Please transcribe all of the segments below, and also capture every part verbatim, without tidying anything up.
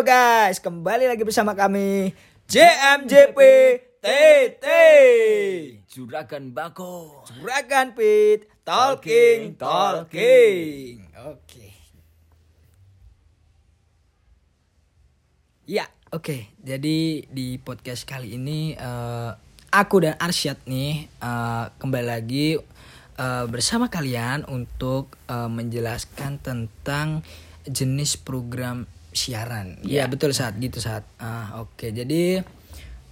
Halo guys, kembali lagi bersama kami J M J P T T, Juragan Bako, Juragan Pit Talking Talking. Oke. Ya, oke. Jadi di podcast kali ini uh, aku dan Arsyad nih uh, kembali lagi uh, bersama kalian untuk uh, menjelaskan tentang jenis program siaran. Ya, ya betul saat gitu saat. Ah, oke. Okay. Jadi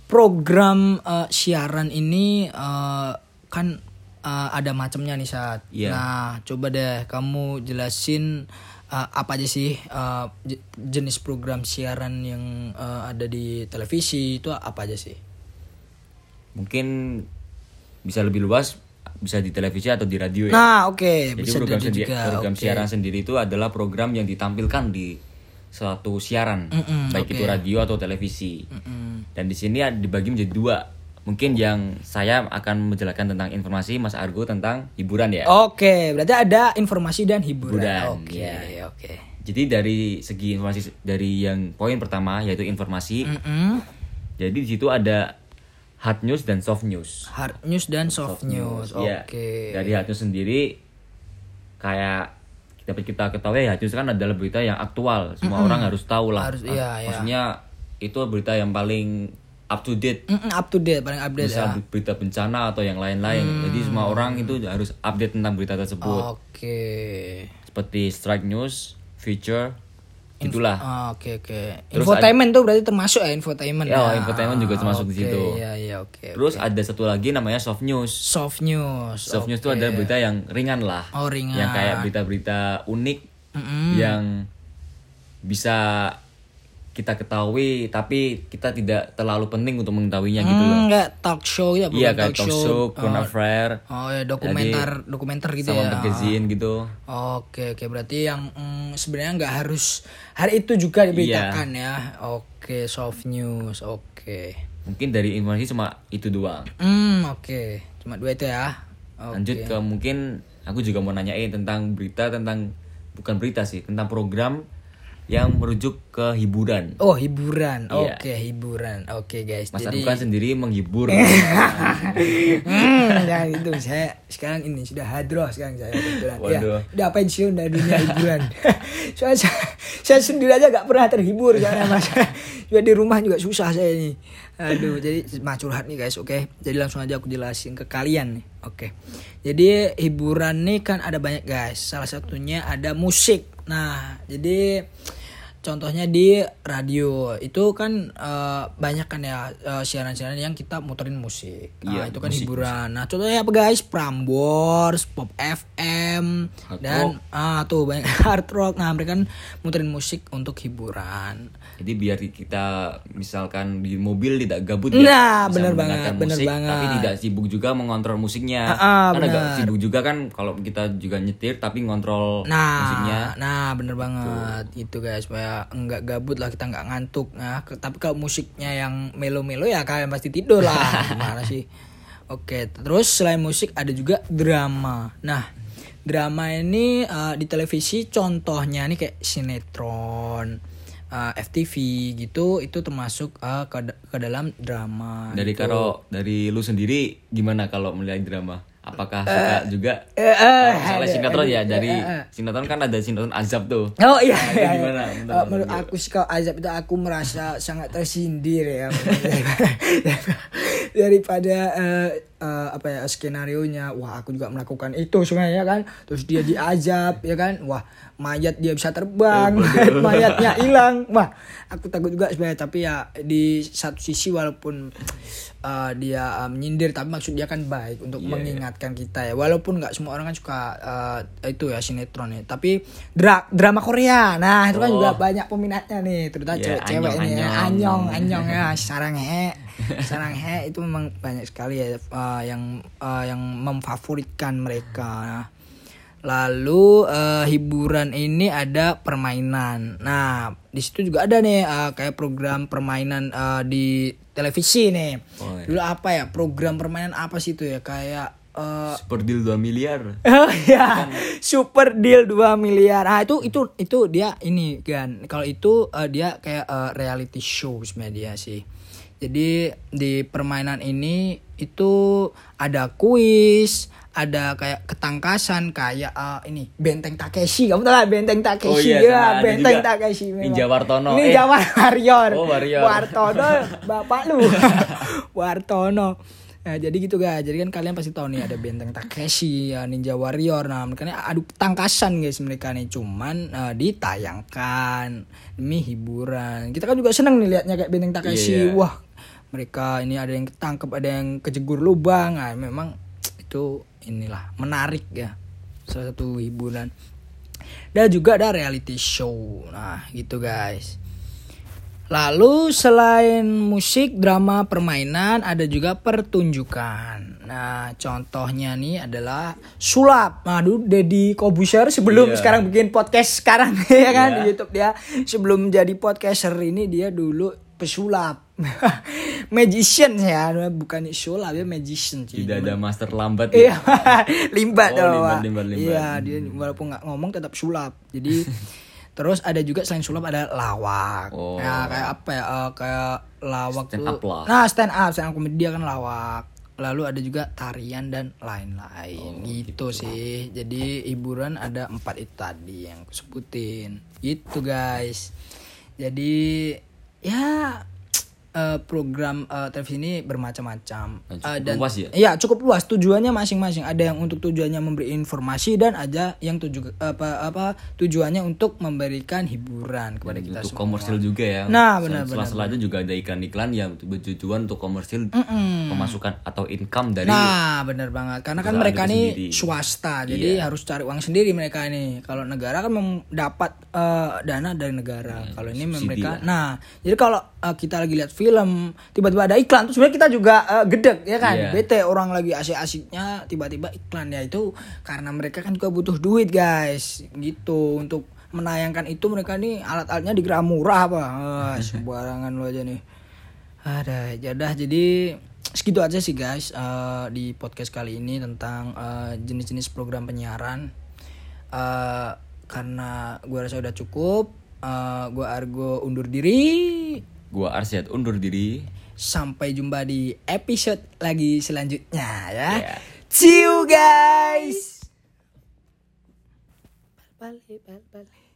program uh, siaran ini uh, kan uh, ada macamnya nih saat. Ya. Nah, coba deh kamu jelasin uh, apa aja sih uh, jenis program siaran yang uh, ada di televisi itu apa aja sih? Mungkin bisa lebih luas, bisa di televisi atau di radio ya. Nah, oke, okay. Bisa program, sendi- juga. program okay. siaran sendiri itu adalah program yang ditampilkan di suatu siaran, Mm-mm, baik okay. itu radio atau televisi. Mm-mm. Dan di sini dibagi menjadi dua. Mungkin yang saya akan menjelaskan tentang informasi, Mas Argo tentang hiburan ya. Oke, okay, berarti ada informasi dan hiburan. Oke, okay, ya. oke. Okay. Jadi dari segi informasi, dari yang poin pertama yaitu informasi. Mm-mm. Jadi di situ ada hard news dan soft news. Hard news dan soft, soft news. news. Oke. Okay. Ya. Dari hard news sendiri kayak dapat kita ketahui ya, hard news kan adalah berita yang aktual. Semua mm-hmm. orang harus tahu lah. Harus, iya, Maksudnya iya. itu berita yang paling up to date. Mm-hmm, up to date, paling update. Bisa ya. berita bencana atau yang lain-lain. Mm. Jadi semua orang itu harus update tentang berita tersebut. Oke. Okay. Seperti strike news, feature, itulah. Oke oh, oke. Okay, okay. Infotainment ada, tuh berarti termasuk ya infotainment. Ya, nah. infotainment juga termasuk okay, di situ. Iya, iya, okay, Terus okay. ada satu lagi namanya soft news. Soft news. Soft okay. news itu ada berita yang ringan lah. Oh, ringan. Yang kayak berita-berita unik mm-hmm. yang bisa kita ketahui tapi kita tidak terlalu penting untuk mengetahuinya hmm, gitu loh. Enggak talk show ya, bukan iya, talk, talk show, current oh, affair. Oh ya dokumenter, jadi, dokumenter gitu sama ya. Sama magazine gitu. Oke, oke berarti yang mm, sebenarnya enggak harus hari itu juga diberitakan iya. ya. Oke, soft news. Oke. Mungkin dari informasi cuma itu doang. Hmm, oke. Cuma dua itu ya. Okay. Lanjut ke mungkin aku juga mau nanyain tentang berita tentang bukan berita sih, tentang program yang merujuk ke hiburan. Oh hiburan, oke okay, yeah. hiburan, oke okay, guys. Mas Argo jadi... sendiri menghibur. hmm, jangan itu saya sekarang ini sudah hadroh sekarang saya kebetulan. Waduh. Ya, udah pensiun dari dunia hiburan. Soalnya saya, saya sendiri aja gak pernah terhibur karena mas. Juga di rumah juga susah saya ini. Aduh, jadi mah curhat nih guys, oke. Okay? Jadi langsung aja aku jelasin ke kalian nih, oke. Okay. Jadi hiburan nih kan ada banyak guys. Salah satunya ada musik. Nah, jadi contohnya di radio itu kan uh, banyak kan ya uh, siaran-siaran yang kita muterin musik. Nah, ya, itu kan musik, hiburan. Musik. Nah, contohnya apa guys? Prambors, Pop F M hard dan ah uh, tuh banyak hard rock. Nah, mereka kan muterin musik untuk hiburan. Jadi biar kita misalkan di mobil tidak gabut ya. Nah, benar banget, benar banget. Tapi tidak sibuk juga mengontrol musiknya. Uh, uh, kan agak sibuk juga kan kalau kita juga nyetir tapi ngontrol nah, musiknya. Nah, benar banget. Itu guys, enggak gabut lah kita enggak ngantuk nah tapi kalau musiknya yang melo-melo ya kalian pasti tidur lah gimana sih oke terus selain musik ada juga drama nah drama ini uh, di televisi contohnya nih kayak sinetron uh, F T V gitu itu termasuk uh, ke, ke dalam drama dari gitu. Kalau dari lu sendiri gimana kalau melihat drama apakah suka uh, juga uh, uh, misalnya sinetron uh, ya dari uh, uh. sinetron kan ada sinetron azab tuh oh iya, nah, iya, gimana? iya. Bentar, uh, menurut aku sih kalau azab itu aku merasa sangat tersindir ya daripada uh, uh, apa ya skenario nya wah aku juga melakukan itu sebenarnya kan terus dia diazab ya kan wah mayat dia bisa terbang mayatnya hilang wah aku takut juga sebenarnya tapi ya di satu sisi walaupun uh, dia uh, menyindir tapi maksud dia kan baik untuk yeah. mengingatkan kita ya walaupun nggak semua orang kan suka uh, itu ya sinetron ya tapi dra- drama Korea nah itu kan oh. juga banyak peminatnya nih terutama yeah, cewek-cewek ini anyong anyong, anyong ya sarang he sarang he itu memang banyak sekali ya uh, yang uh, yang memfavoritkan mereka nah. Lalu uh, hiburan ini ada permainan. Nah, di situ juga ada nih uh, kayak program permainan uh, di televisi nih. Oh, iya. Dulu apa ya? Program permainan apa sih itu ya? Kayak uh, super deal dua miliar. Ya, super deal dua miliar. Ah itu itu itu dia ini kan. Kalau itu uh, dia kayak uh, reality show sebenarnya dia sih. Jadi di permainan ini itu ada kuis, ada kayak ketangkasan kayak uh, ini Benteng Takeshi. Kamu tahu lah Benteng Takeshi. Oh, iya, ya, Benteng Takeshi. Memang. Ninja Wartono. Ninja eh. Warrior. Oh, Warrior. Wartono, bapak lu. Wartono. Nah, jadi gitu guys. Jadi kan kalian pasti tahu nih ada Benteng Takeshi, ya, Ninja Warrior. Nah, mereka ini adu ketangkasan guys mereka nih. Cuman uh, ditayangkan demi hiburan. Kita kan juga seneng nih liatnya kayak Benteng Takeshi. Yeah. Wah. Mereka ini ada yang ketangkep, ada yang kejegur lubang. Nah, memang itu inilah menarik ya, salah satu hiburan. Dan juga ada reality show. Nah, gitu guys. Lalu selain musik, drama, permainan, ada juga pertunjukan. Nah, contohnya nih adalah sulap. Nah, dulu Deddy Kobusher sebelum yeah. sekarang bikin podcast sekarang ya kan yeah. di YouTube dia. Sebelum jadi podcaster ini dia dulu pesulap. Magician ya, bukan sulap ya, magician. Tidak ada master lambat. Iya, limbat loh. Oh, limbat, limbat, limbat. Iya, dia walaupun nggak ngomong tetap sulap. Jadi terus ada juga selain sulap ada lawak. Oh. Nah, kayak apa ya? Uh, kayak lawak stand tuh. Up lah. Nah, stand up, stand up komedia kan lawak. Lalu ada juga tarian dan lain-lain. Oh, gitu, gitu sih. Jadi hiburan ada empat itu tadi yang aku sebutin. Gitu guys. Jadi ya Uh, program uh, televisi ini bermacam-macam nah, cukup uh, dan luas ya? Ya cukup luas, tujuannya masing-masing. Ada yang untuk tujuannya memberi informasi dan ada yang tuju apa apa tujuannya untuk memberikan hiburan kepada dan kita untuk semua. Komersil juga ya. Nah, benar-benar. Sela-sela aja juga ada iklan-iklan yang bertujuan untuk komersil, mm-mm. pemasukan atau income dari. Nah, benar banget. Karena kan mereka ini swasta, jadi iya. harus cari uang sendiri mereka ini. Kalau negara kan mendapat uh, dana dari negara. Nah, kalau ini mereka. Ya. Nah, jadi kalau uh, kita lagi lihat film tiba-tiba ada iklan terus sebenarnya kita juga uh, gedeg ya kan yeah. bete orang lagi asik-asiknya tiba-tiba iklan ya itu karena mereka kan juga butuh duit guys gitu untuk menayangkan itu mereka nih alat-alatnya dikira murah apa ah, sembarangan lo aja nih ada jadah jadi segitu aja sih guys uh, di podcast kali ini tentang uh, jenis-jenis program penyiaran uh, karena gue rasa udah cukup uh, gue Argo undur diri. Gua Arsyad undur diri. Sampai jumpa di episode lagi selanjutnya ya. Yeah. See you guys. Balik balik.